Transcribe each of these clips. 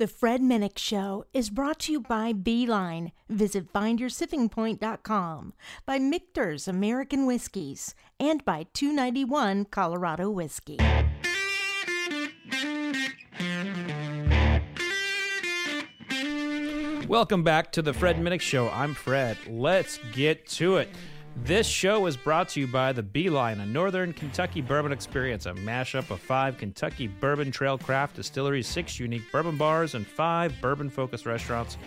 The Fred Minnick Show is brought to you by Beeline. Visit bindyoursippingpoint.com, by Michter's American Whiskies, and by 291 Colorado Whiskey. Welcome back to the Fred Minnick Show. I'm Fred. Let's get to it. This show is brought to you by the Beeline, a Northern Kentucky bourbon experience, a mashup of 5 Kentucky bourbon trail craft distilleries, 6 unique bourbon bars, and 5 bourbon-focused restaurants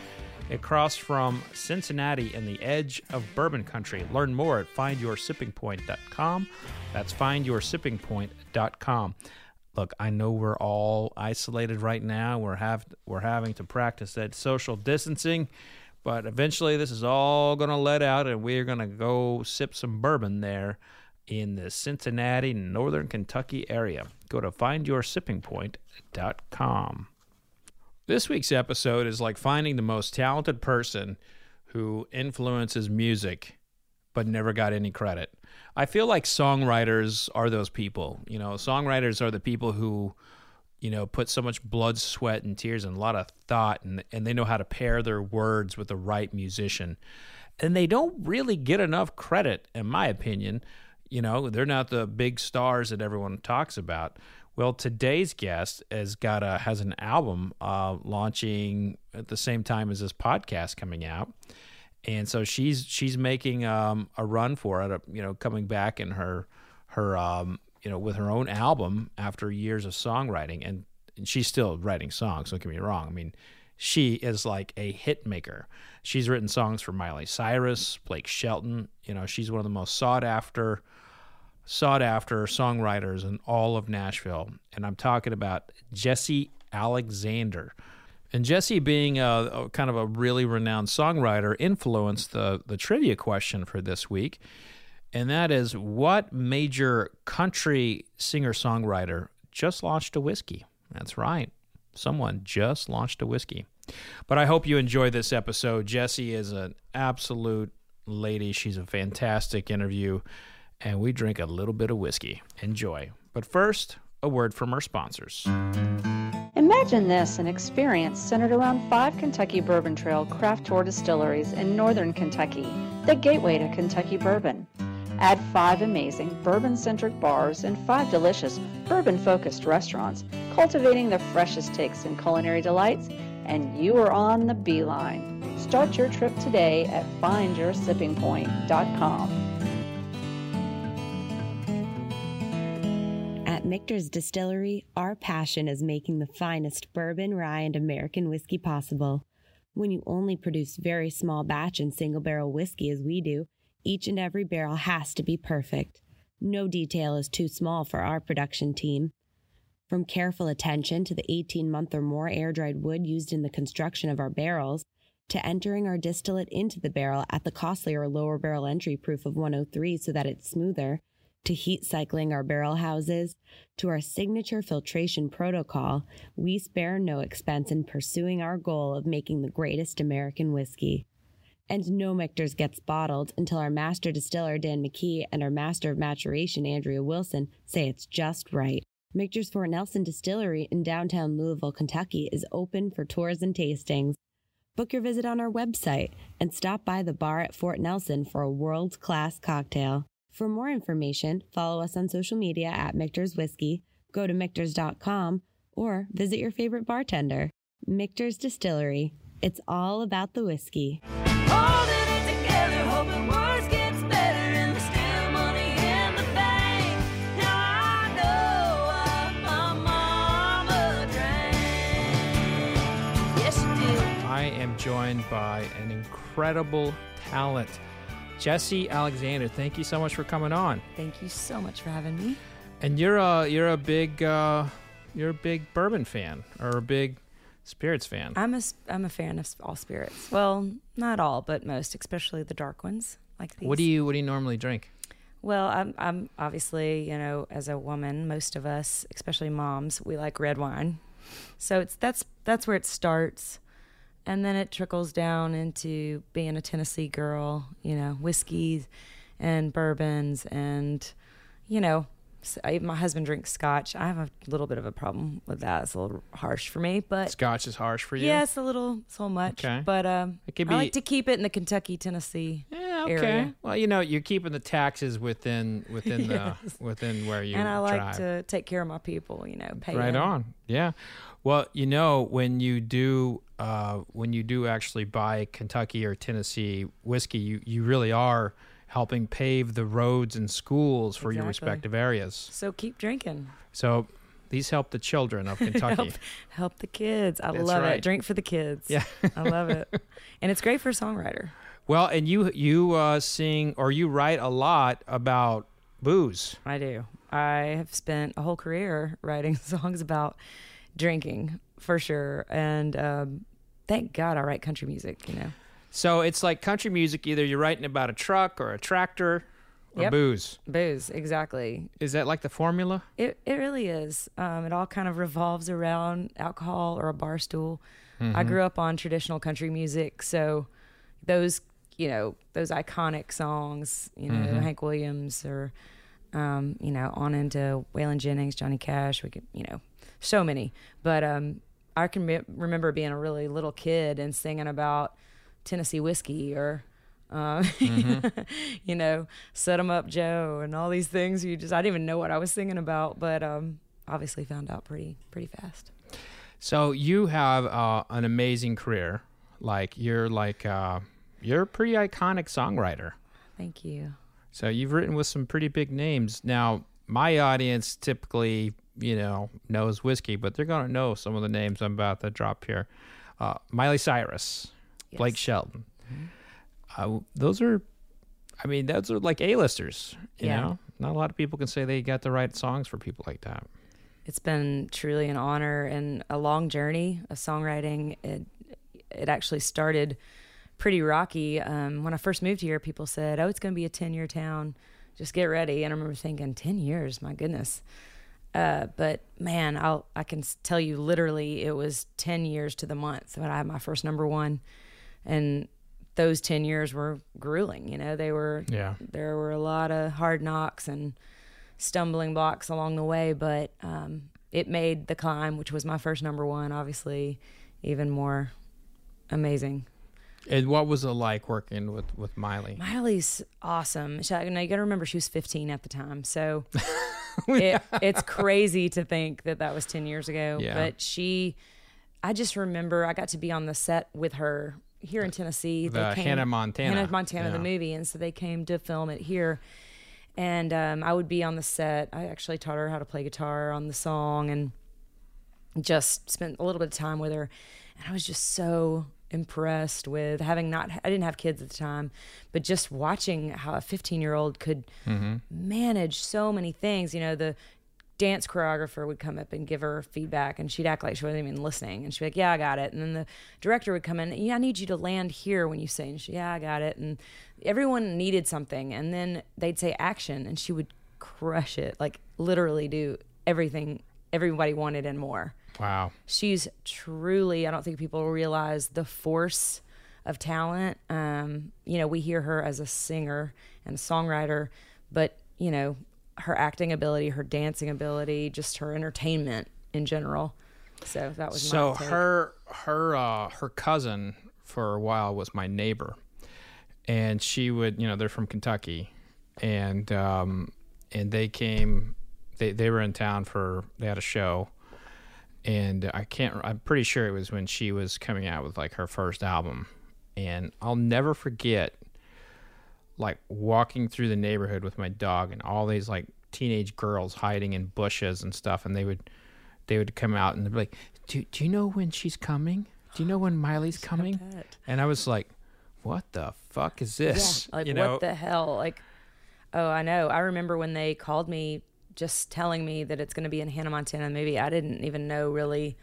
across from Cincinnati and the edge of bourbon country. Learn more at findyoursippingpoint.com. That's findyoursippingpoint.com. Look, I know we're all isolated right now. We're having to practice that social distancing. But eventually this is all going to let out, and we're going to go sip some bourbon there in the Cincinnati, Northern Kentucky area. Go to findyoursippingpoint.com. This week's episode is like finding the most talented person who influences music but never got any credit. I feel like songwriters are those people. You know, songwriters are the people who, you know, put so much blood, sweat, and tears and a lot of thought, and they know how to pair their words with the right musician. And they don't really get enough credit, in my opinion. You know, they're not the big stars that everyone talks about. Well, today's guest has an album launching at the same time as this podcast coming out. And so she's making a run for it, you know, coming back in her you know, with her own album after years of songwriting, and she's still writing songs, don't get me wrong. I mean, she is like a hit maker. She's written songs for Miley Cyrus, Blake Shelton. You know, she's one of the most sought after songwriters in all of Nashville. And I'm talking about Jessi Alexander. And Jessi, being a kind of a really renowned songwriter, influenced the trivia question for this week. And that is, what major country singer-songwriter just launched a whiskey? That's right. Someone just launched a whiskey. But I hope you enjoy this episode. Jessi is an absolute lady. She's a fantastic interview, and we drink a little bit of whiskey. Enjoy. But first, a word from our sponsors. Imagine this, an experience centered around 5 Kentucky Bourbon Trail craft tour distilleries in northern Kentucky, the gateway to Kentucky bourbon. Add 5 amazing bourbon-centric bars and 5 delicious bourbon-focused restaurants, cultivating the freshest takes and culinary delights, and you are on the Beeline. Start your trip today at findyoursippingpoint.com. At Michter's Distillery, our passion is making the finest bourbon, rye, and American whiskey possible. When you only produce very small batch and single-barrel whiskey as we do, each and every barrel has to be perfect. No detail is too small for our production team. From careful attention to the 18-month or more air-dried wood used in the construction of our barrels, to entering our distillate into the barrel at the costlier lower barrel entry proof of 103 so that it's smoother, to heat cycling our barrel houses, to our signature filtration protocol, we spare no expense in pursuing our goal of making the greatest American whiskey. And no Michter's gets bottled until our master distiller, Dan McKee, and our master of maturation, Andrea Wilson, say it's just right. Michter's Fort Nelson Distillery in downtown Louisville, Kentucky, is open for tours and tastings. Book your visit on our website and stop by the bar at Fort Nelson for a world-class cocktail. For more information, follow us on social media at Michter's Whiskey, go to Michters.com, or visit your favorite bartender. Michter's Distillery. It's all about the whiskey. I am joined by an incredible talent, Jessi Alexander. Thank you so much for coming on. Thank you so much for having me. And you're a big bourbon fan, or a big spirits fan. I'm a fan of all spirits. Well, not all, but most, especially the dark ones like these. What do you normally drink? Well, I'm obviously, you know, as a woman, most of us, especially moms, we like red wine. So that's where it starts, and then it trickles down into being a Tennessee girl. You know, whiskeys and bourbons, and you know, My husband drinks scotch. I have a little bit of a problem with that. It's a little harsh for me, but scotch is harsh for you. Yeah, it's a little, so much. Okay. But it could be, I like to keep it in the Kentucky, Tennessee area. Well, you know, you're keeping the taxes within yes. within where you. And I like to take care of my people. You know, pay right them. On. Yeah. Well, you know, when you do actually buy Kentucky or Tennessee whiskey, you really are helping pave the roads and schools for your respective areas. So keep drinking. So these help the children of Kentucky. help the kids. I That's love right. it. Drink for the kids. Yeah. I love it. And it's great for a songwriter. Well, and you sing or you write a lot about booze. I do. I have spent a whole career writing songs about drinking, for sure. And thank God I write country music, you know. So it's like country music, either you're writing about a truck or a tractor or yep. booze. Booze, exactly. Is that like the formula? It really is. It all kind of revolves around alcohol or a bar stool. Mm-hmm. I grew up on traditional country music, so those iconic songs, mm-hmm. Hank Williams or, on into Waylon Jennings, Johnny Cash, we could, so many. But I can remember being a really little kid and singing about Tennessee whiskey or mm-hmm. Set 'em up Joe and all these things. I didn't even know what I was singing about, but obviously found out pretty fast. So you have an amazing career. Like you're a pretty iconic songwriter. Thank you. So you've written with some pretty big names. Now my audience typically knows whiskey, but they're gonna know some of the names I'm about to drop here. Miley Cyrus. Yes. Blake Shelton. Mm-hmm. Those are like A-listers, you know? Not a lot of people can say they got the right songs for people like that. It's been truly an honor and a long journey of songwriting. It actually started pretty rocky. When I first moved here, people said, oh, it's going to be a 10-year town. Just get ready. And I remember thinking, 10 years, my goodness. But man, I can tell you literally it was 10 years to the month when I had my first number one. And those 10 years were grueling, There were a lot of hard knocks and stumbling blocks along the way, but it made The Climb, which was my first number one, obviously even more amazing. And what was it like working with Miley? Miley's awesome. You got to remember she was 15 at the time, so it's crazy to think that was 10 years ago. Yeah. But I just remember I got to be on the set with her here in Tennessee. Hannah Montana, the movie, and so they came to film it here. And I would be on the set. I actually taught her how to play guitar on the song and just spent a little bit of time with her. And I was just so impressed with I didn't have kids at the time, but just watching how a 15-year-old could mm-hmm. manage so many things. The dance choreographer would come up and give her feedback, and she'd act like she wasn't even listening, and she'd be like, yeah, I got it. And then the director would come in, yeah, I need you to land here when you sing. And she, yeah, I got it. And everyone needed something, and then they'd say action, and she would crush it, like literally do everything everybody wanted and more. Wow. She's truly, I don't think people realize the force of talent. We hear her as a singer and a songwriter, but, her acting ability, her dancing ability, just her entertainment in general. So that was my take. Her cousin for a while was my neighbor. And she would, they're from Kentucky. And they came, they were in town they had a show. And I'm pretty sure it was when she was coming out with like her first album. And I'll never forget like walking through the neighborhood with my dog and all these like teenage girls hiding in bushes and stuff. And they would come out and they'd be like, do you know when she's coming? Do you know when Miley's coming? And I was like, what the fuck is this? Yeah, like what the hell? Like, oh, I know. I remember when they called me just telling me that it's going to be in Hannah Montana movie. I didn't even know really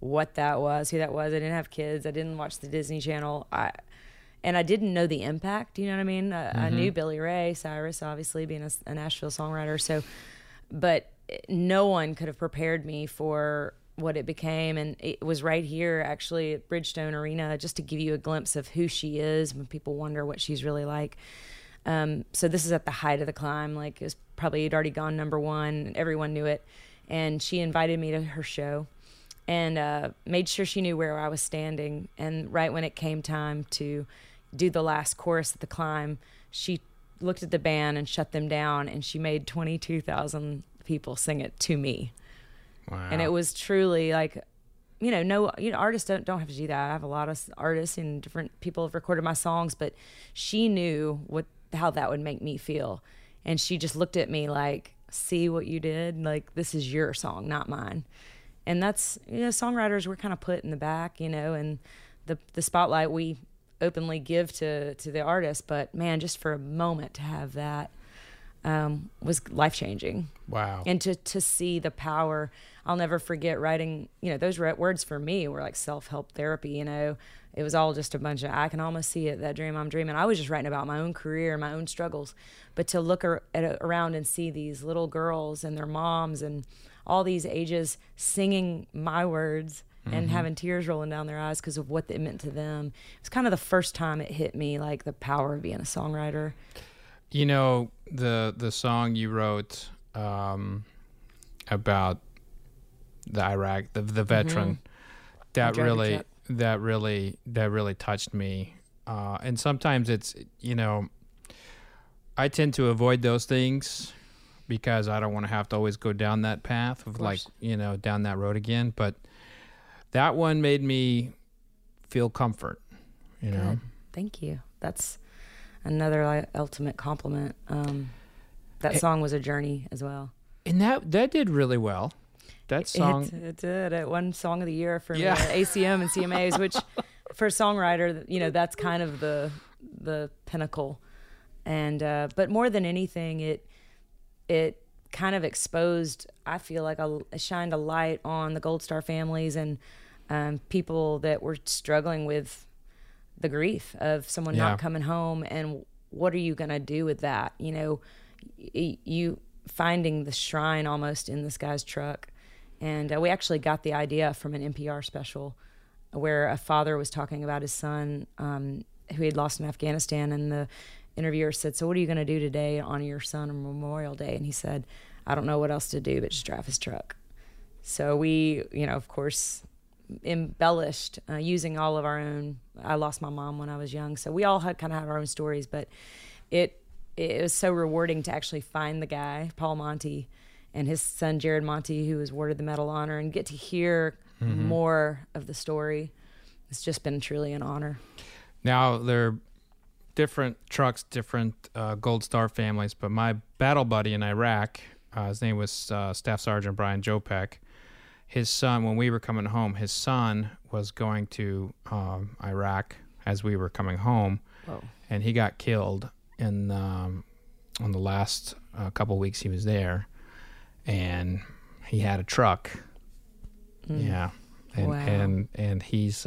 what that was, who that was. I didn't have kids. I didn't watch the Disney Channel. And I didn't know the impact, you know what I mean? Mm-hmm. I knew Billy Ray Cyrus, obviously, being a Nashville songwriter. So, but no one could have prepared me for what it became. And it was right here, actually, at Bridgestone Arena, just to give you a glimpse of who she is when people wonder what she's really like. So this is at the height of The Climb. Like, it was probably, it'd already gone #1 and everyone knew it. And she invited me to her show and made sure she knew where I was standing. And right when it came time to do the last chorus at The Climb, she looked at the band and shut them down, and she made 22,000 people sing it to me. Wow. And it was truly like, artists don't have to do that. I have a lot of artists and different people have recorded my songs, but she knew how that would make me feel. And she just looked at me like, see what you did? Like, this is your song, not mine. And that's, songwriters, we're kind of put in the back, and the spotlight we openly give to the artist. But man, just for a moment to have that was life-changing. Wow. And to see the power. I'll never forget writing, those words for me were like self-help therapy, It was all just a bunch of, I can almost see it, that dream I'm dreaming. I was just writing about my own career and my own struggles. But to look around and see these little girls and their moms and all these ages singing my words, mm-hmm. and having tears rolling down their eyes because of what it meant to them. It was kind of the first time it hit me, like the power of being a songwriter. The song you wrote about the Iraq, the veteran, mm-hmm. that really touched me. And sometimes it's, I tend to avoid those things because I don't want to have to always go down that path of like, down that road again. But that one made me feel comfort, Good. Thank you. That's another ultimate compliment. That song was a journey as well. And that did really well. That song. It did. It won Song of the Year for ACM and CMAs, which for a songwriter, that's kind of the pinnacle. And but more than anything, it kind of exposed, I feel like it shined a light on the Gold Star families and people that were struggling with the grief of someone not coming home, and what are you going to do with that? You finding the shrine almost in this guy's truck. And we actually got the idea from an NPR special where a father was talking about his son who he had lost in Afghanistan, and the interviewer said, so what are you going to do today to honor your son on Memorial Day? And he said, I don't know what else to do but just drive his truck. So we, of course, embellished using all of our own. I lost my mom when I was young, so we all kind of have our own stories, but it was so rewarding to actually find the guy, Paul Monti, and his son, Jared Monti, who was awarded the Medal of Honor, and get to hear mm-hmm. more of the story. It's just been truly an honor. Now, there are different trucks, different Gold Star families, but my battle buddy in Iraq, his name was Staff Sergeant Brian Jopek. His son, when we were coming home, his son was going to Iraq as we were coming home. Whoa. And he got killed in on the last couple weeks he was there, and he had a truck. Mm. Yeah. And, wow. and he's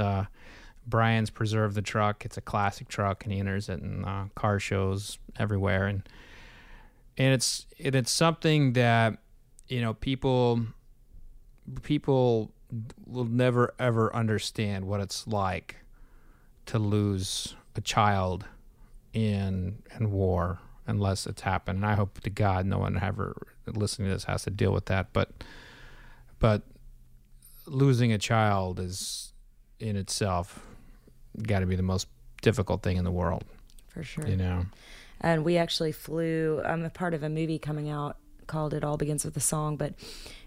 Brian's preserved the truck. It's a classic truck, and he enters it in car shows everywhere, and it's something that people will never ever understand what it's like to lose a child in war, unless it's happened. And I hope to God no one ever listening to this has to deal with that, but losing a child is in itself got to be the most difficult thing in the world, for sure. And we actually flew, I'm a part of a movie coming out called It All Begins with a Song, but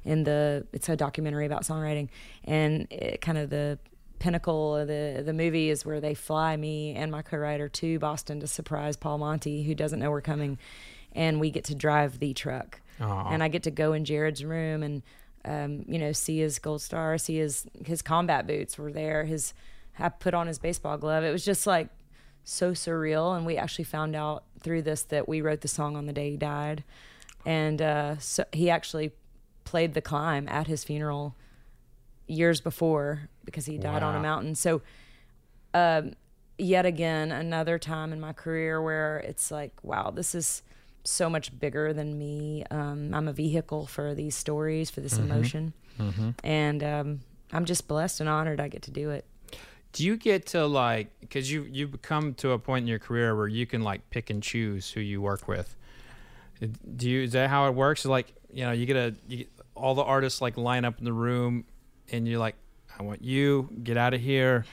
it's a documentary about songwriting, and it kind of the pinnacle of the movie is where they fly me and my co-writer to Boston to surprise Paul Monti, who doesn't know we're coming, and we get to drive the truck. Aww. And I get to go in Jared's room and see his Gold Star, see his combat boots were there, I put on his baseball glove. It was just like so surreal, and we actually found out through this that we wrote the song on the day he died. And so he actually played The Climb at his funeral years before, because he died on a mountain. So yet again, another time in my career where it's like, wow, this is so much bigger than me. I'm a vehicle for these stories, for this mm-hmm. emotion. Mm-hmm. And I'm just blessed and honored I get to do it. Do you get to, like, because you come to a point in your career where you can, like, pick and choose who you work with. Do you, is that how it works? Like, you know, you get all the artists, like, line up in the room and you're like, I want you, get out of here,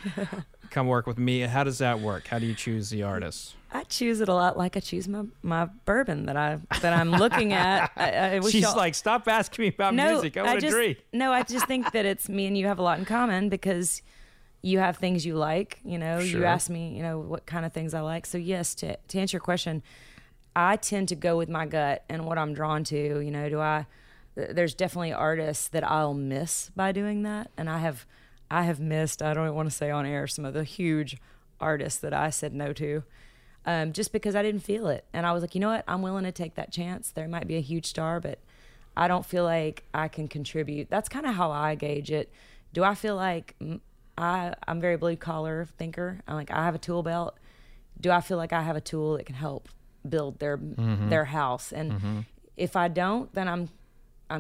come work with me. How does that work? How do you choose the artists? I choose it a lot like I choose my bourbon that I'm looking at. I wish she's like, stop asking me about music. I want to drink. No, I just think that it's me and you have a lot in common because you have things you like. You know, sure. You asked me, you know, what kind of things I like. So yes, to answer your question, I tend to go with my gut and what I'm drawn to. You know, there's definitely artists that I'll miss by doing that, and I have missed. I don't want to say on air some of the huge artists that I said no to. Just because I didn't feel it. And I was like, you know what? I'm willing to take that chance. There might be a huge star, but I don't feel like I can contribute. That's kind of how I gauge it. Do I feel like I'm very blue collar thinker? I'm like, I have a tool belt. Do I feel like I have a tool that can help build their house? And if I don't, then I'm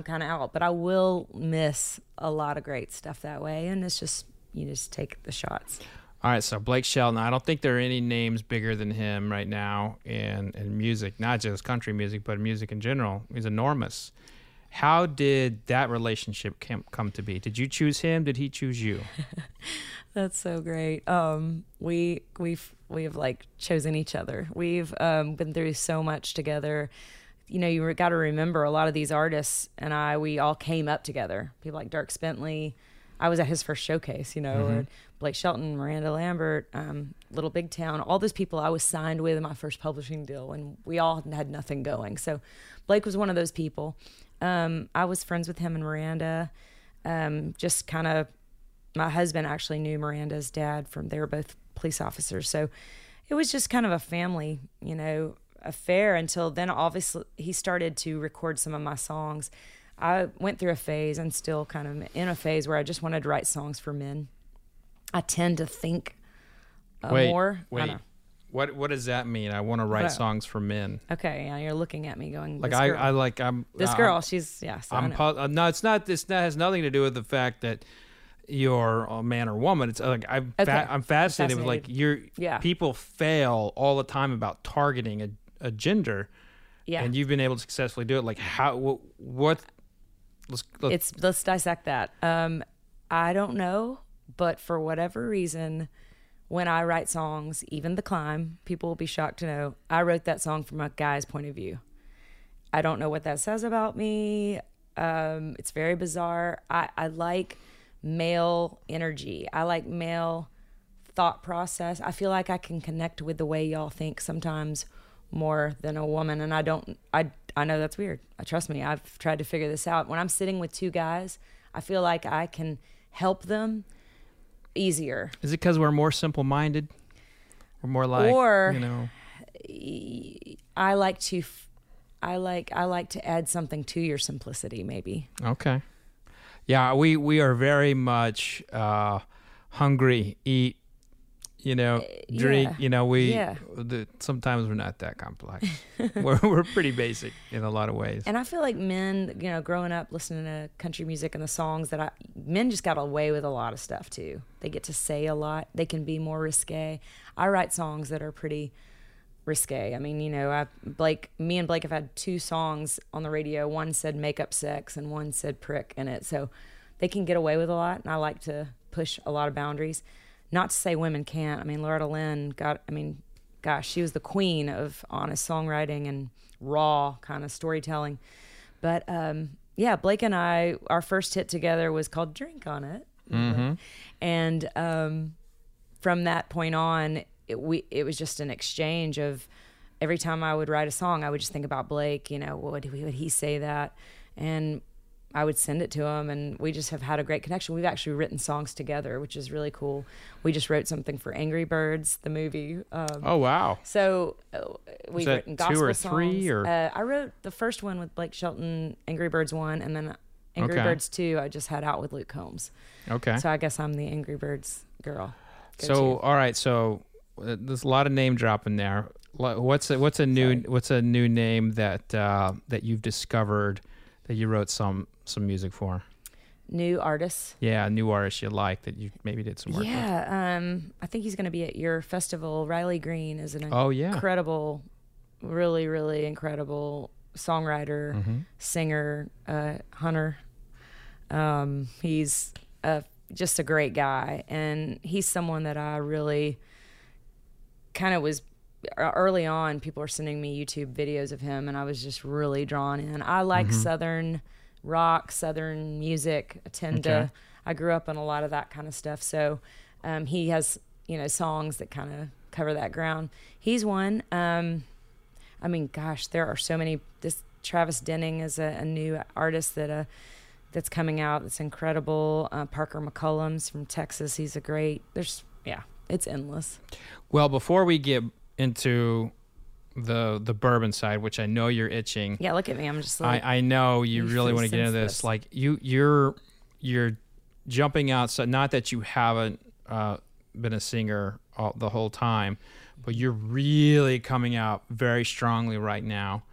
kind of out. But I will miss a lot of great stuff that way. And it's just, you just take the shots. All right, so Blake Shelton, I don't think there are any names bigger than him right now in music, not just country music, but music in general. He's enormous. How did that relationship come to be? Did you choose him? Did he choose you? That's so great. We've like chosen each other. We've been through so much together. You know, you got to remember a lot of these artists and we all came up together. People like Dierks Bentley. I was at his first showcase, you know, or Blake Shelton, Miranda Lambert, Little Big Town, all those people I was signed with in my first publishing deal, and we all had nothing going. So Blake was one of those people. I was friends with him and Miranda. Just kind of, my husband actually knew Miranda's dad from, they were both police officers. So it was just kind of a family, you know, affair until then, obviously, he started to record some of my songs. I went through a phase, and still kind of in a phase, where I just wanted to write songs for men. I tend to think more. Wait, what does that mean? I want to write songs for men. Okay, yeah, you're looking at me going, like, No, it's not. This has nothing to do with the fact that you're a man or woman. It's like I'm fascinated with, like, people fail all the time about targeting a gender. Yeah, and you've been able to successfully do it. Like, how? What? Let's dissect that. I don't know, but for whatever reason, when I write songs, even The Climb, people will be shocked to know I wrote that song from a guy's point of view. I don't know what that says about me. It's very bizarre. I like male energy. I like male thought process. I feel like I can connect with the way y'all think sometimes more than a woman, and I know that's weird. Trust me, I've tried to figure this out. When I'm sitting with two guys, I feel like I can help them easier. Is it because we're more simple-minded? We're more like, or, you know, I like to add something to your simplicity, maybe. Okay. Yeah, we are very much hungry, eat, you know, drink, you know, sometimes we're not that complex. we're pretty basic in a lot of ways. And I feel like men, you know, growing up listening to country music and the songs that men just got away with a lot of stuff too. They get to say a lot. They can be more risque. I write songs that are pretty risque. I mean, you know, me and Blake have had two songs on the radio. One said makeup sex and one said prick in it. So they can get away with a lot. And I like to push a lot of boundaries. Not to say women can't. I mean, Loretta Lynn she was the queen of honest songwriting and raw kind of storytelling. But Blake and I, our first hit together was called Drink on It. Mm-hmm. And from that point on, it was just an exchange of, every time I would write a song, I would just think about Blake, you know, would he say that? And I would send it to him, and we just have had a great connection. We've actually written songs together, which is really cool. We just wrote something for Angry Birds, the movie. Oh, wow. So we've written gospel songs. Two or three? Or? I wrote the first one with Blake Shelton, Angry Birds 1, and then Angry Birds 2 I just had out with Luke Combs. Okay. So I guess I'm the Angry Birds girl. All right, so there's a lot of name dropping there. What's a new name that you've discovered that you wrote some music for? new artists. Yeah, new artists you like that you maybe did some work with. Yeah, I think he's going to be at your festival. Riley Green is an incredible, really, really incredible songwriter, singer, hunter. He's just a great guy, and he's someone that I really kind of was early on. People were sending me YouTube videos of him, and I was just really drawn in. I like Southern rock, Southern music. I tend to, I grew up on a lot of that kind of stuff. So he has, you know, songs that kind of cover that ground. He's one. I mean, gosh, there are so many. This Travis Denning is a new artist that that's coming out. It's incredible. Parker McCollum's from Texas. He's a great. There's it's endless. Well, before we get into the bourbon side, which I know you're itching. Yeah, look at me. I'm just like, I know you really want to get into this. Like you're jumping out. So not that you haven't been a singer the whole time, but you're really coming out very strongly right now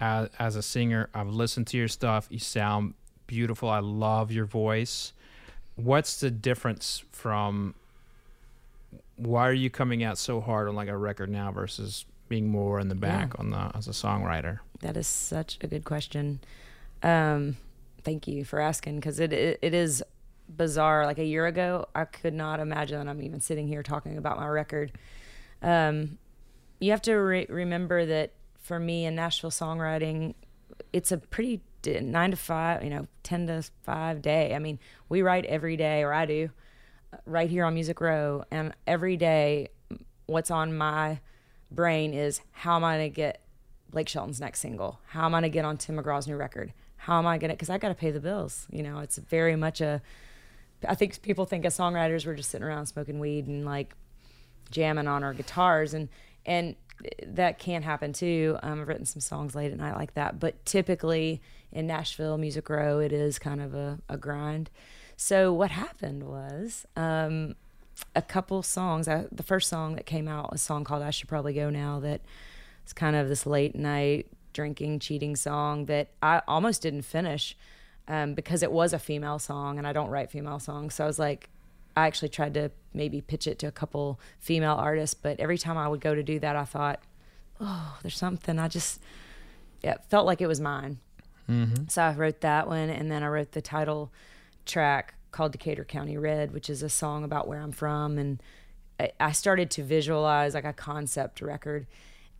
as a singer. I've listened to your stuff. You sound beautiful. I love your voice. What's the difference from why are you coming out so hard on like a record now versus being more in the back on as a songwriter? That is such a good question. Thank you for asking, because it is bizarre. Like a year ago, I could not imagine I'm even sitting here talking about my record. You have to remember that for me in Nashville songwriting, it's a pretty 9 to 5, you know, 10 to 5 day. I mean, we write every day, or I do, right here on Music Row, and every day what's on my brain is how am I going to get Blake Shelton's next single? How am I going to get on Tim McGraw's new record? How am I going to, because I got to pay the bills. You know, it's very much I think people think as songwriters we're just sitting around smoking weed and like jamming on our guitars, and that can happen too. I've written some songs late at night like that, but typically in Nashville, Music Row, it is kind of a grind. So what happened was a couple songs. The first song that came out was a song called I Should Probably Go Now, that it's kind of this late night drinking, cheating song that I almost didn't finish because it was a female song and I don't write female songs. So I was like, I actually tried to maybe pitch it to a couple female artists, but every time I would go to do that, I thought, oh, there's something. It felt like it was mine. So I wrote that one, and then I wrote the title track called Decatur County Red, which is a song about where I'm from, and I started to visualize like a concept record,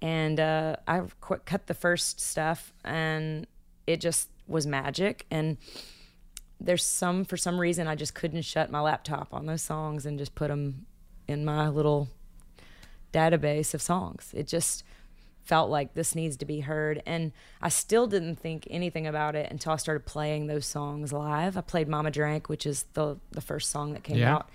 and I cut the first stuff, and it just was magic. And there's for some reason I just couldn't shut my laptop on those songs and just put them in my little database of songs. It just felt like this needs to be heard. And I still didn't think anything about it until I started playing those songs live. I played Momma Drank, which is the first song that came out.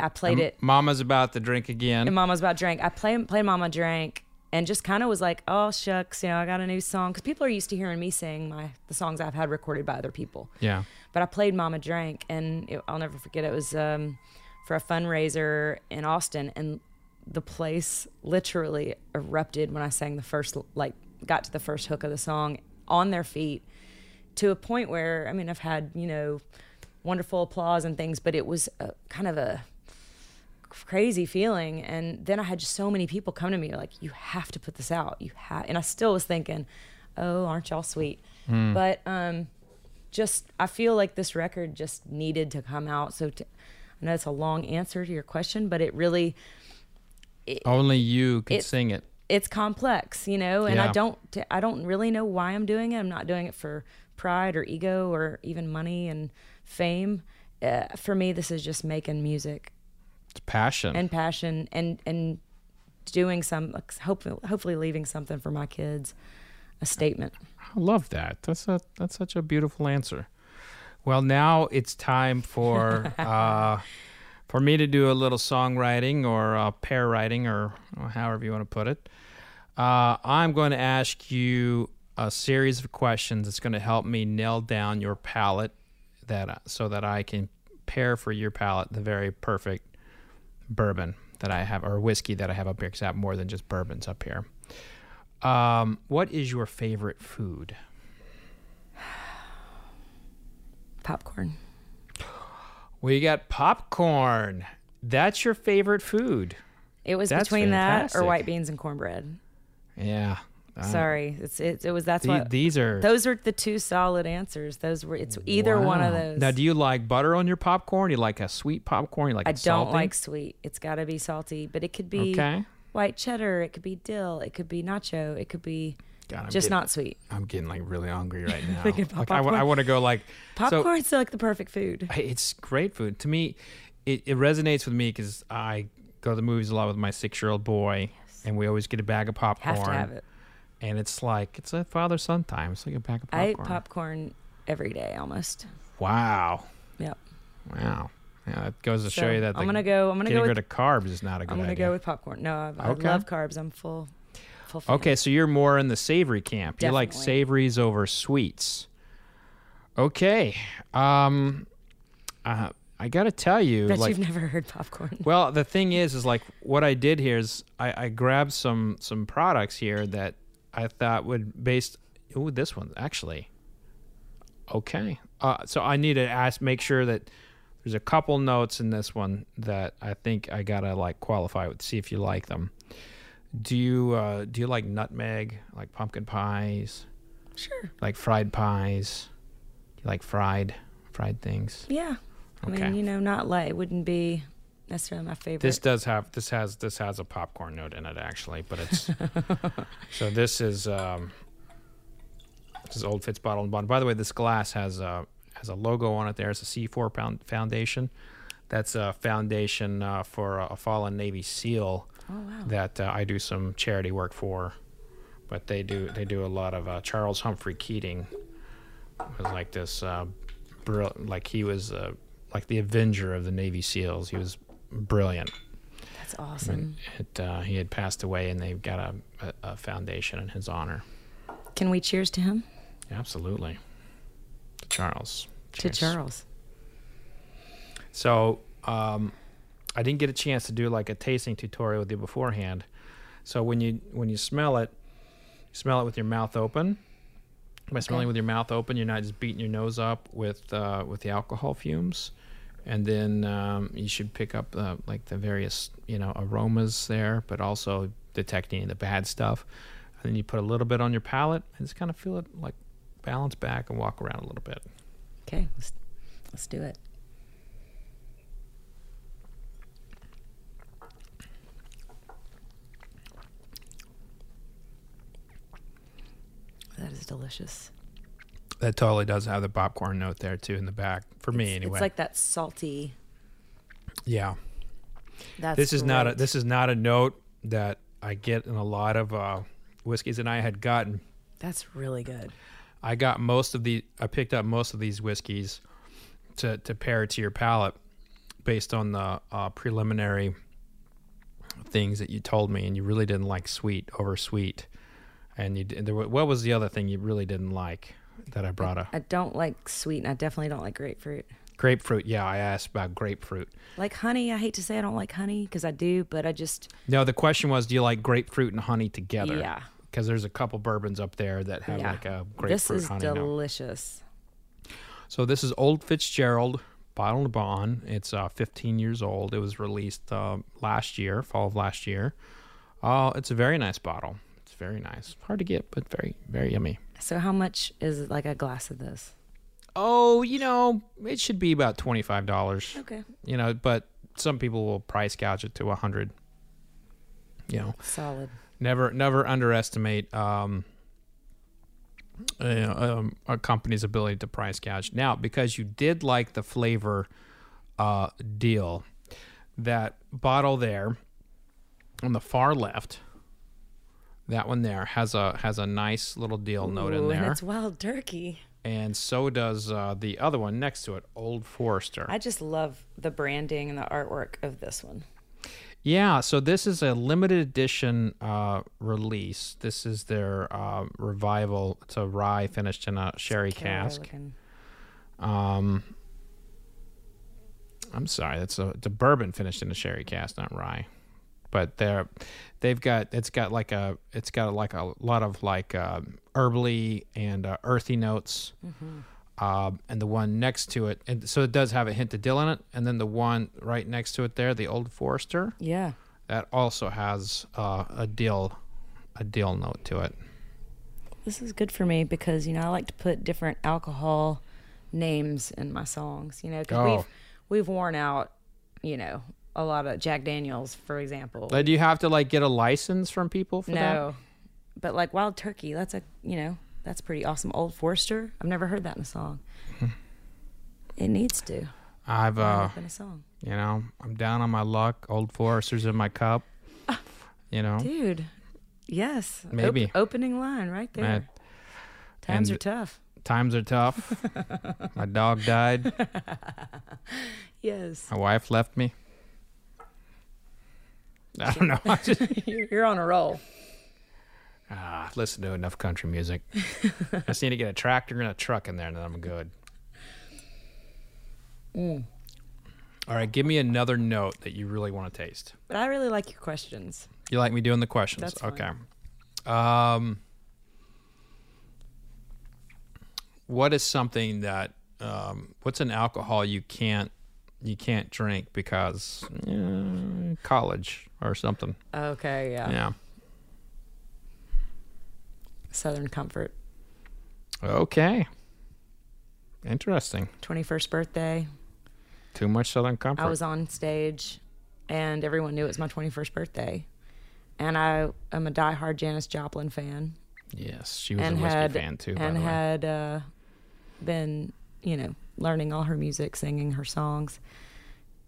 I played it. Mama's about to drink again. And Mama's about to drink. I played Momma Drank and just kind of was like, oh, shucks, you know, I got a new song. Because people are used to hearing me sing the songs I've had recorded by other people. Yeah. But I played Momma Drank, and I'll never forget, it was for a fundraiser in Austin, and the place literally erupted when I sang got to the first hook of the song, on their feet, to a point where, I mean, I've had, you know, wonderful applause and things, but it was kind of a crazy feeling. And then I had just so many people come to me like, you have to put this out. And I still was thinking, oh, aren't y'all sweet? But I feel like this record just needed to come out. So I know it's a long answer to your question, but it really... Only you could sing it. It's complex, you know, and I don't really know why I'm doing it. I'm not doing it for pride or ego or even money and fame. For me, this is just making music. It's passion and doing some, hopefully leaving something for my kids, a statement. I love that. That's such a beautiful answer. Well, now it's time for... for me to do a little songwriting or pair writing, or however you want to put it. I'm going to ask you a series of questions that's going to help me nail down your palette, so that I can pair for your palette the very perfect bourbon that I have, or whiskey that I have up here, because I have more than just bourbons up here. What is your favorite food? Popcorn. We got popcorn. That's your favorite food. It was That's fantastic. That or white beans and cornbread. Yeah. Those are the two solid answers. One of those. Now, do you like butter on your popcorn? You like a sweet popcorn? You like I don't like sweet. It's got to be salty, but it could be white cheddar. It could be dill. It could be nacho. It could be not sweet. I'm getting like really hungry right now. I want to go like popcorn's so, like the perfect food. It's great food to me. It resonates with me because I go to the movies a lot with my 6-year-old boy, and we always get a bag of popcorn. Have to have it. And it's like, it's a father-son time. It's like a pack of popcorn. I eat popcorn every day almost. Wow. Yep. Wow. Yeah, that goes to show you that getting rid of carbs is not a good idea. I'm going to go with popcorn. No, I love carbs. I'm full fan. Okay, so you're more in the savory camp. Definitely. You like savories over sweets. Okay. I got to tell you. That you've never heard popcorn. Well, the thing is like what I did here is I grabbed some products here that I thought would this one actually. Okay. So I need to make sure that there's a couple notes in this one that I think I gotta like qualify with, see if you like them. Do you like nutmeg, like pumpkin pies? Sure. Like fried pies? Do you like fried things? Yeah. Okay. I mean, it wouldn't be necessarily my favorite. This has a popcorn note in it actually, but it's so this is Old Fitz bottle and bond. By the way, this glass has a logo on it. There, it's a C4 Foundation. That's a foundation for a fallen Navy SEAL that I do some charity work for, but they do a lot of Charles Humphrey Keating was like this, like he was like the Avenger of the Navy SEALs. He was brilliant. That's awesome. He had passed away, and they've got a foundation in his honor. Can we cheers to him? Absolutely. To Charles. Cheers. To Charles. So I didn't get a chance to do like a tasting tutorial with you beforehand. So when you smell it with your mouth open. By smelling with your mouth open, you're not just beating your nose up with the alcohol fumes, and then you should pick up like the various aromas there, but also detecting the bad stuff. And then you put a little bit on your palate and just kind of feel it like balance back and walk around a little bit. Okay, let's do it. That is delicious. That totally does have the popcorn note there, too, in the back. For me, anyway. It's like that salty. Yeah. This is not a note that I get in a lot of whiskeys, and I had gotten. That's really good. I picked up most of these whiskeys to pair to your palate based on the preliminary things that you told me, and you really didn't like sweet over sweet. And what was the other thing you really didn't like that I brought up? I don't like sweet, and I definitely don't like grapefruit. Grapefruit, yeah, I asked about grapefruit. Like honey, I hate to say I don't like honey because I do, but I just... No, the question was, do you like grapefruit and honey together? Yeah. Because there's a couple bourbons up there that have like a grapefruit honey. This is delicious. Note. So this is Old Fitzgerald, bottled and bond. It's 15 years old. It was released fall of last year. It's a very nice bottle. Very nice. Hard to get, but very, very yummy. So how much is like a glass of this? Oh, it should be about $25. Okay. But some people will price gouge it to 100. Solid. Never underestimate a company's ability to price gouge. Now, because you did like the flavor deal, that bottle there on the far left. That one there has a nice little deal note in there. And it's Wild Turkey. And so does the other one next to it, Old Forester. I just love the branding and the artwork of this one. Yeah, so this is a limited edition release. This is their revival. It's a rye finished in a sherry cask. Looking. I'm sorry, it's a bourbon finished in a sherry cask, not rye. But it's got like a lot of like herbally and earthy notes. Mm-hmm. and the one next to it, and so it does have a hint of dill in it, and then the one right next to it there, the Old Forester, yeah, that also has a dill note to it. This is good for me because, you know, I like to put different alcohol names in my songs, you know, because we've worn out, you know, a lot of Jack Daniels, for example. Do you have to like get a license from people for that? No, but like Wild Turkey, that's a, you know, that's pretty awesome. Old Forester, I've never heard that in a song. It needs to. I've in a song. You know, I'm down on my luck. Old Forester's in my cup. You know, dude. Yes. Maybe opening line right there. Times are tough. Times are tough. My dog died. Yes. My wife left me. I don't know. You're on a roll. I've listened to enough country music. I just need to get a tractor and a truck in there, and then I'm good. All right, give me another note that you really want to taste. But I really like your questions. You like me doing the questions? That's okay. Fine. What is something that? What's an alcohol you can't drink because college or something? Okay. Yeah. Yeah. Southern Comfort. Okay. Interesting. 21st birthday. Too much Southern Comfort. I was on stage, and everyone knew it was my 21st birthday. And I am a diehard Janis Joplin fan. Yes, she was a whiskey fan too, by the way. And had been, you know, learning all her music, singing her songs.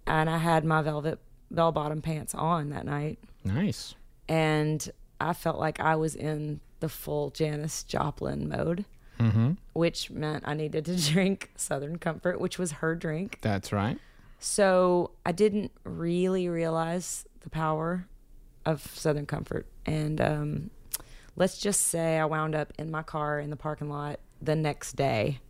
And I had my velvet bell-bottom pants on that night. Nice. And I felt like I was in the full Janis Joplin mode, which meant I needed to drink Southern Comfort, which was her drink. That's right. So I didn't really realize the power of Southern Comfort. And let's just say I wound up in my car in the parking lot the next day.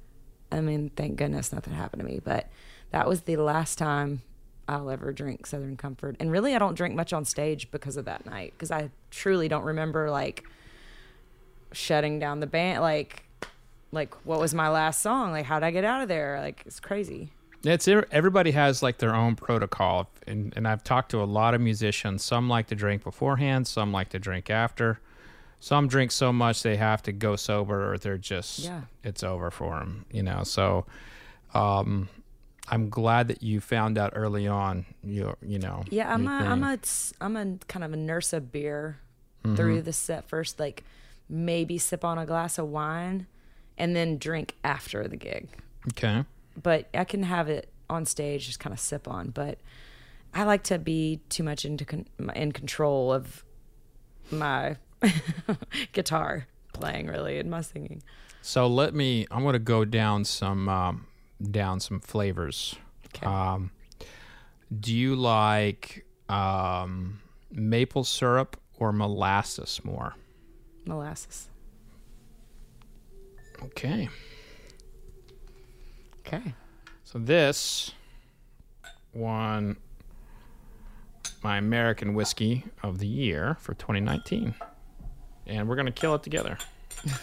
I mean, thank goodness nothing happened to me, but that was the last time I'll ever drink Southern Comfort. And really, I don't drink much on stage because of that night, because I truly don't remember, like, shutting down the band, like what was my last song, like how'd I get out of there, like it's crazy. It's everybody has like their own protocol, and I've talked to a lot of musicians. Some like to drink beforehand, some like to drink after, some drink so much they have to go sober or they're just it's over for them, you know. So I'm glad that you found out early on, you know. Yeah, I'm a kind of a nurse of beer through the set first, like maybe sip on a glass of wine and then drink after the gig. Okay. But I can have it on stage, just kind of sip on. But I like to be too much in control of my guitar playing, really, and my singing. So I'm going to go down some flavors. Okay. Do you like maple syrup or molasses more? Molasses. Okay. So this won my American Whiskey of the Year for 2019. And we're going to kill it together.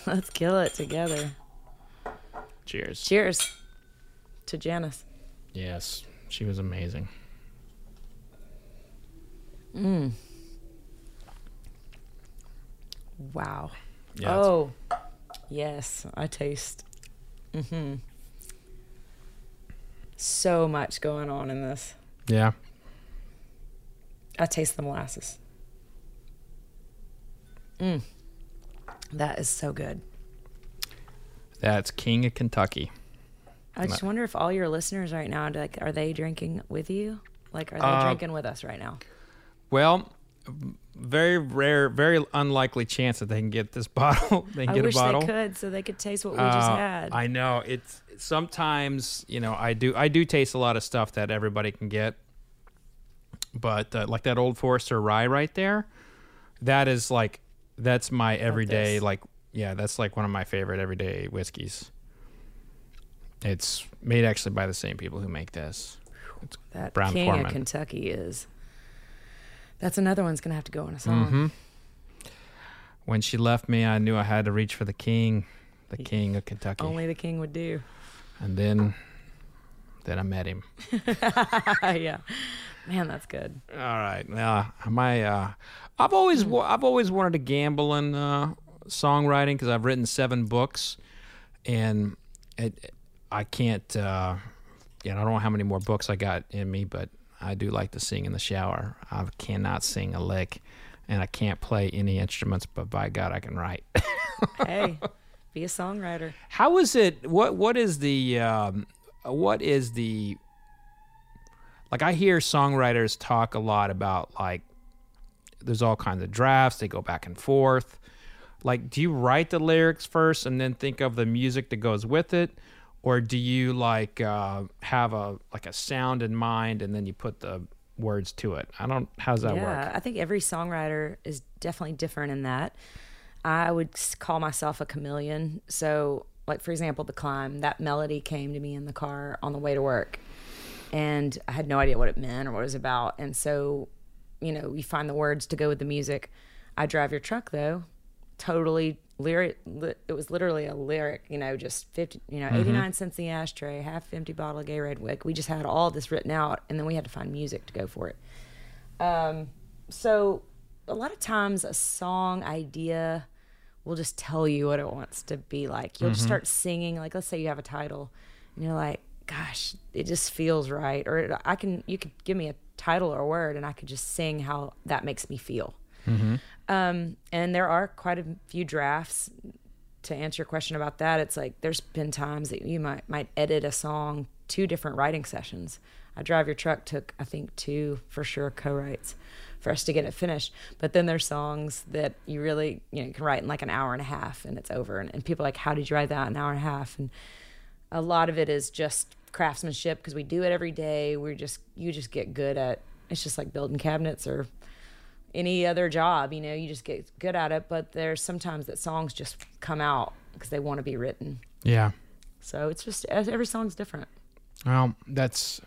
Let's kill it together. Cheers. Cheers to Janis. Yes, she was amazing. Wow. Yeah, oh, yes, I taste so much going on in this. Yeah. I taste the molasses. That is so good. That's King of Kentucky. I just wonder if all your listeners right now, like, are they drinking with you? Like, are they drinking with us right now? Well, very rare, very unlikely chance that they can get this bottle. They can get a bottle. I wish they could, so they could taste what we just had. I know. It's sometimes, you know, I do taste a lot of stuff that everybody can get, but like that Old Forester rye right there, that's my everyday. Like, yeah, that's like one of my favorite everyday whiskeys. It's made actually by the same people who make this. It's that Brown-Forman. King of Kentucky is. That's another one's going to have to go in a song. When she left me, I knew I had to reach for the king of Kentucky. Only the king would do. And then I met him. Yeah, man, that's good. All right, now I've always wanted to gamble in songwriting because I've written 7 books, and I can't. You know, I don't know how many more books I got in me, but I do like to sing in the shower. I cannot sing a lick, and I can't play any instruments, but by God, I can write. Hey, be a songwriter. How is it? What is the like? I hear songwriters talk a lot about, like, there's all kinds of drafts. They go back and forth. Like, do you write the lyrics first and then think of the music that goes with it, or do you have a sound in mind and then you put the words to it? How's that work? Yeah, I think every songwriter is definitely different in that. I would call myself a chameleon. So, like, for example, The Climb, that melody came to me in the car on the way to work, and I had no idea what it meant or what it was about. And so, you know, you find the words to go with the music. I Drive Your Truck, though, totally lyric. It was literally a lyric, you know, just 50, you know, 89 cents the ashtray, half empty bottle of Gay Red Wick. We just had all this written out, and then we had to find music to go for it. So a lot of times a song idea will just tell you what it wants to be like. You'll just start singing, like, let's say you have a title, and you're like, gosh, it just feels right. Or you could give me a title or a word, and I could just sing how that makes me feel. And there are quite a few drafts. To answer your question about that, it's like there's been times that you might edit a song 2 different writing sessions. I Drive Your Truck took, I think, 2 for sure co-writes for us to get it finished. But then there's songs that you really, you know, you can write in like an hour and a half and it's over. And people are like, how did you write that in an hour and a half? And a lot of it is just craftsmanship because we do it every day. You just get good at, it's just like building cabinets or any other job, you know, you just get good at it. But there's sometimes that songs just come out because they want to be written. Yeah. So it's just, every song's different. Well, that's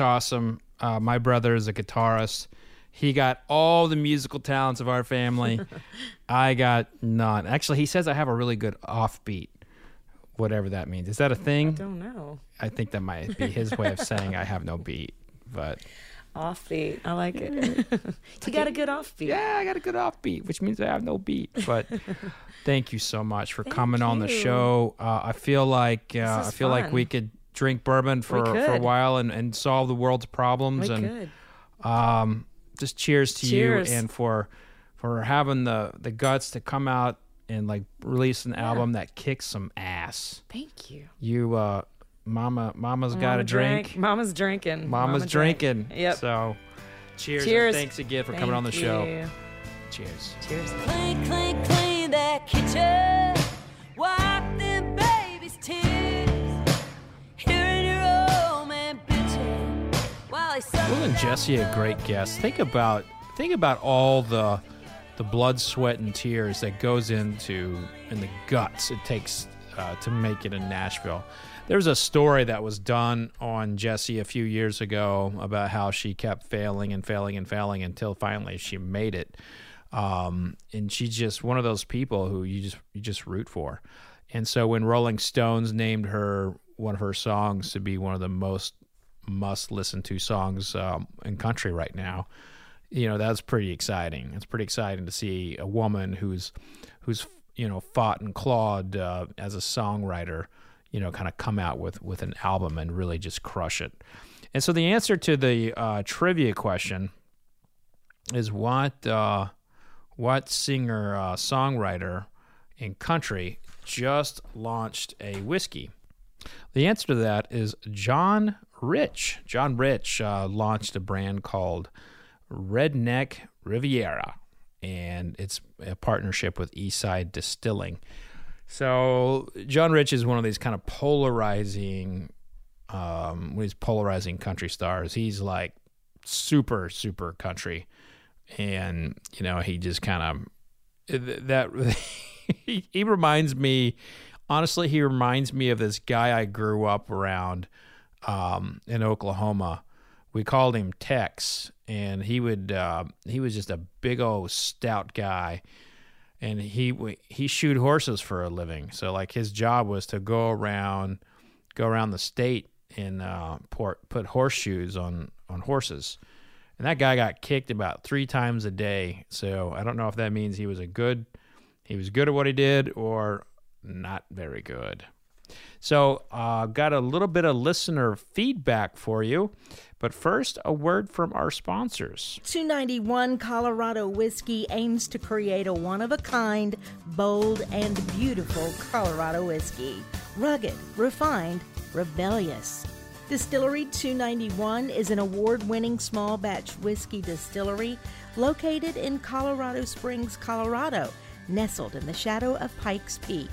awesome. My brother is a guitarist. He got all the musical talents of our family. I got none. Actually, he says I have a really good offbeat, whatever that means. Is that a thing? I don't know. I think that might be his way of saying I have no beat, but... Offbeat. I like it. You got a good offbeat. Yeah, I got a good offbeat, which means I have no beat. But thank you so much for coming on the show. I feel like we could drink bourbon for a while and solve the world's problems. We could. Just cheers to you and for having the guts to come out and, like, release an album that kicks some ass. Thank you. You Mama's got a drink. Mama's drinking. Mama's drinking. Yep. So, cheers. Thanks again for coming on the show. Cheers. Cheers. Clean, clean, clean that kitchen. Wipe them baby's tears. Hearing your old man bitching while he's sucking. Wasn't Jessi a great guest? Think about all the blood, sweat, and tears that goes in the guts it takes to make it in Nashville. There's a story that was done on Jessi a few years ago about how she kept failing until finally she made it. And she's just one of those people who you just root for. And so when Rolling Stones named her, one of her songs, to be one of the most must-listen-to songs in country right now, you know, that's pretty exciting. It's pretty exciting to see a woman who's you know, fought and clawed as a songwriter, you know, kind of come out with an album and really just crush it. And so the answer to the trivia question is what singer, songwriter in country just launched a whiskey? The answer to that is John Rich. John Rich launched a brand called Redneck Riviera, and it's a partnership with Eastside Distilling. So John Rich is one of these kind of polarizing country stars. He's like super, super country. And, you know, he just kind of, he reminds me, honestly, of this guy I grew up around in Oklahoma. We called him Tex, and he was just a big old stout guy. And he shoot horses for a living. So, like, his job was to go around go around the state and put horseshoes on horses. And that guy got kicked about 3 times a day. So I don't know if that means he was good at what he did or not very good. So got a little bit of listener feedback for you. But first, a word from our sponsors. 291 Colorado Whiskey aims to create a one-of-a-kind, bold, and beautiful Colorado whiskey. Rugged, refined, rebellious. Distillery 291 is an award-winning small batch whiskey distillery located in Colorado Springs, Colorado, nestled in the shadow of Pikes Peak.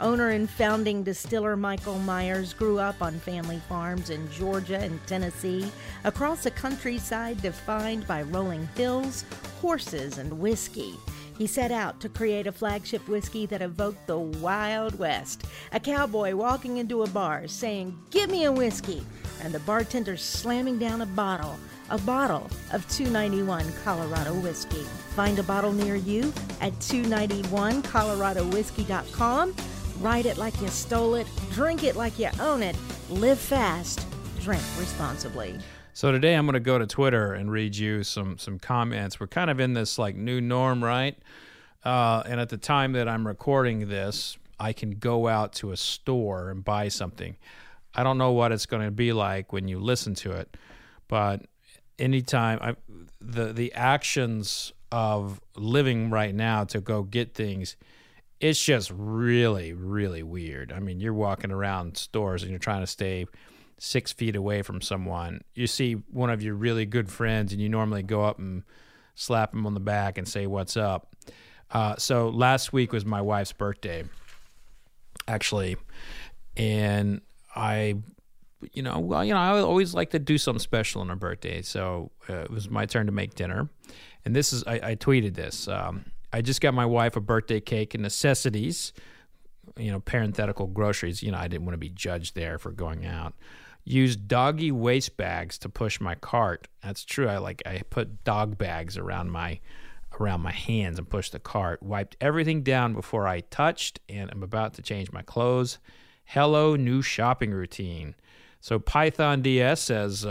Owner and founding distiller Michael Myers grew up on family farms in Georgia and Tennessee, across a countryside defined by rolling hills, horses, and whiskey. He set out to create a flagship whiskey that evoked the Wild West. A cowboy walking into a bar saying, "Give me a whiskey," and the bartender slamming down a bottle of 291 Colorado Whiskey. Find a bottle near you at 291coloradowhiskey.com. Ride it like you stole it, drink it like you own it, live fast, drink responsibly. So today I'm going to go to Twitter and read you some comments. We're kind of in this like new norm, right? And at the time that I'm recording this, I can go out to a store and buy something. I don't know what it's going to be like when you listen to it, but anytime the actions of living right now to go get things, it's just really, really weird. I mean, you're walking around stores and you're trying to stay 6 feet away from someone. You see one of your really good friends and you normally go up and slap him on the back and say, "What's up?" So last week was my wife's birthday, actually. And I always like to do something special on her birthday. So it was my turn to make dinner. And this is, I tweeted this. I just got my wife a birthday cake and necessities, parenthetical groceries. I didn't want to be judged there for going out. Use doggy waste bags to push my cart. That's true. I put dog bags around my hands and pushed the cart. Wiped everything down before I touched, and I'm about to change my clothes. Hello, new shopping routine. So Python DS says,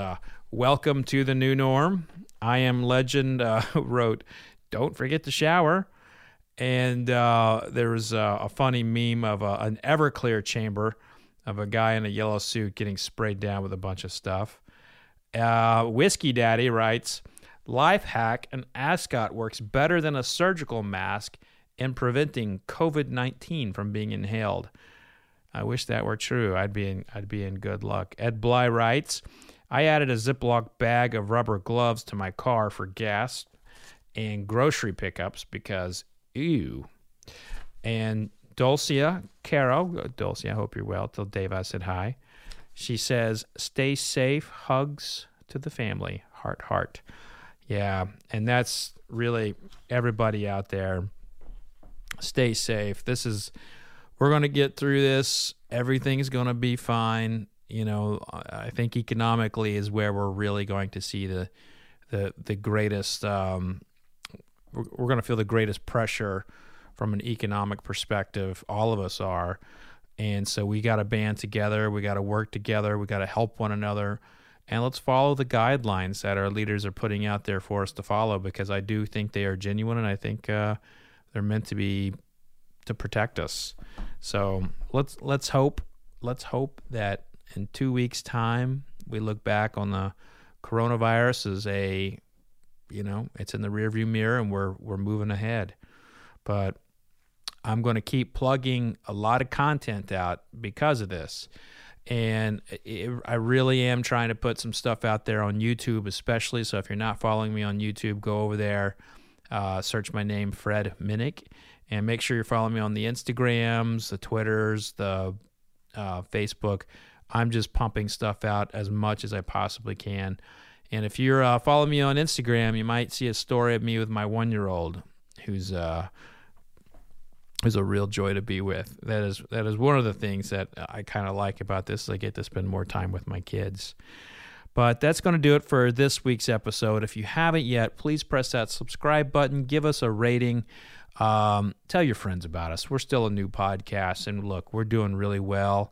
welcome to the new norm. I Am Legend wrote, "Don't forget to shower." And there was a funny meme of an Everclear chamber of a guy in a yellow suit getting sprayed down with a bunch of stuff. Whiskey Daddy writes, "Life hack, an ascot works better than a surgical mask in preventing COVID-19 from being inhaled." I wish that were true. I'd be in good luck. Ed Bly writes, "I added a Ziploc bag of rubber gloves to my car for gas and grocery pickups because, ew." And Dulcia, I hope you're well. Till Dave, I said hi. She says, "Stay safe. Hugs to the family. Heart, heart." Yeah, and that's really everybody out there. Stay safe. We're going to get through this. Everything's going to be fine. I think economically is where we're really going to see the greatest, we're going to feel the greatest pressure from an economic perspective. All of us are. And so we got to band together. We got to work together. We got to help one another. And let's follow the guidelines that our leaders are putting out there for us to follow, because I do think they are genuine, and I think they're meant to be to protect us. So let's hope that in 2 weeks' time, we look back on the coronavirus as it's in the rearview mirror, and we're moving ahead. But I'm going to keep plugging a lot of content out because of this. And I really am trying to put some stuff out there on YouTube, especially. So if you're not following me on YouTube, go over there, search my name, Fred Minnick, and make sure you're following me on the Instagrams, the Twitters, the Facebook. I'm just pumping stuff out as much as I possibly can. And if you're following me on Instagram, you might see a story of me with my 1-year-old, who's a real joy to be with. That is one of the things that I kind of like about this, is I get to spend more time with my kids. But that's going to do it for this week's episode. If you haven't yet, please press that subscribe button. Give us a rating. Tell your friends about us. We're still a new podcast, and look, we're doing really well.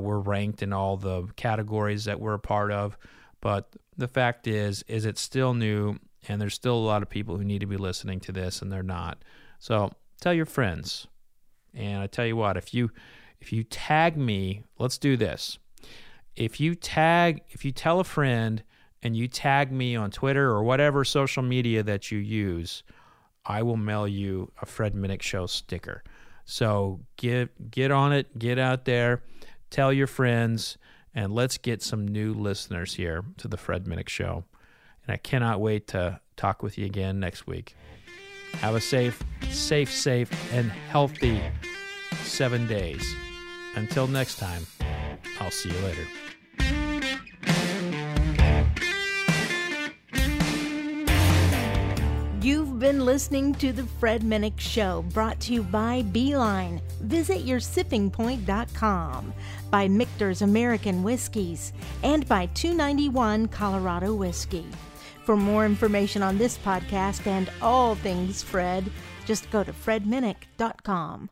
We're ranked in all the categories that we're a part of. But the fact is it's still new, and there's still a lot of people who need to be listening to this, and they're not. So tell your friends. And I tell you what, if you tag me, let's do this. If you tell a friend and you tag me on Twitter or whatever social media that you use, I will mail you a Fred Minnick Show sticker. So get on it, get out there, tell your friends, and let's get some new listeners here to the Fred Minnick Show. And I cannot wait to talk with you again next week. Have a safe, and healthy 7 days. Until next time, I'll see you later. You've been listening to The Fred Minnick Show, brought to you by Beeline. Visit yoursippingpoint.com, by Michter's American Whiskies, and by 291 Colorado Whiskey. For more information on this podcast and all things Fred, just go to fredminnick.com.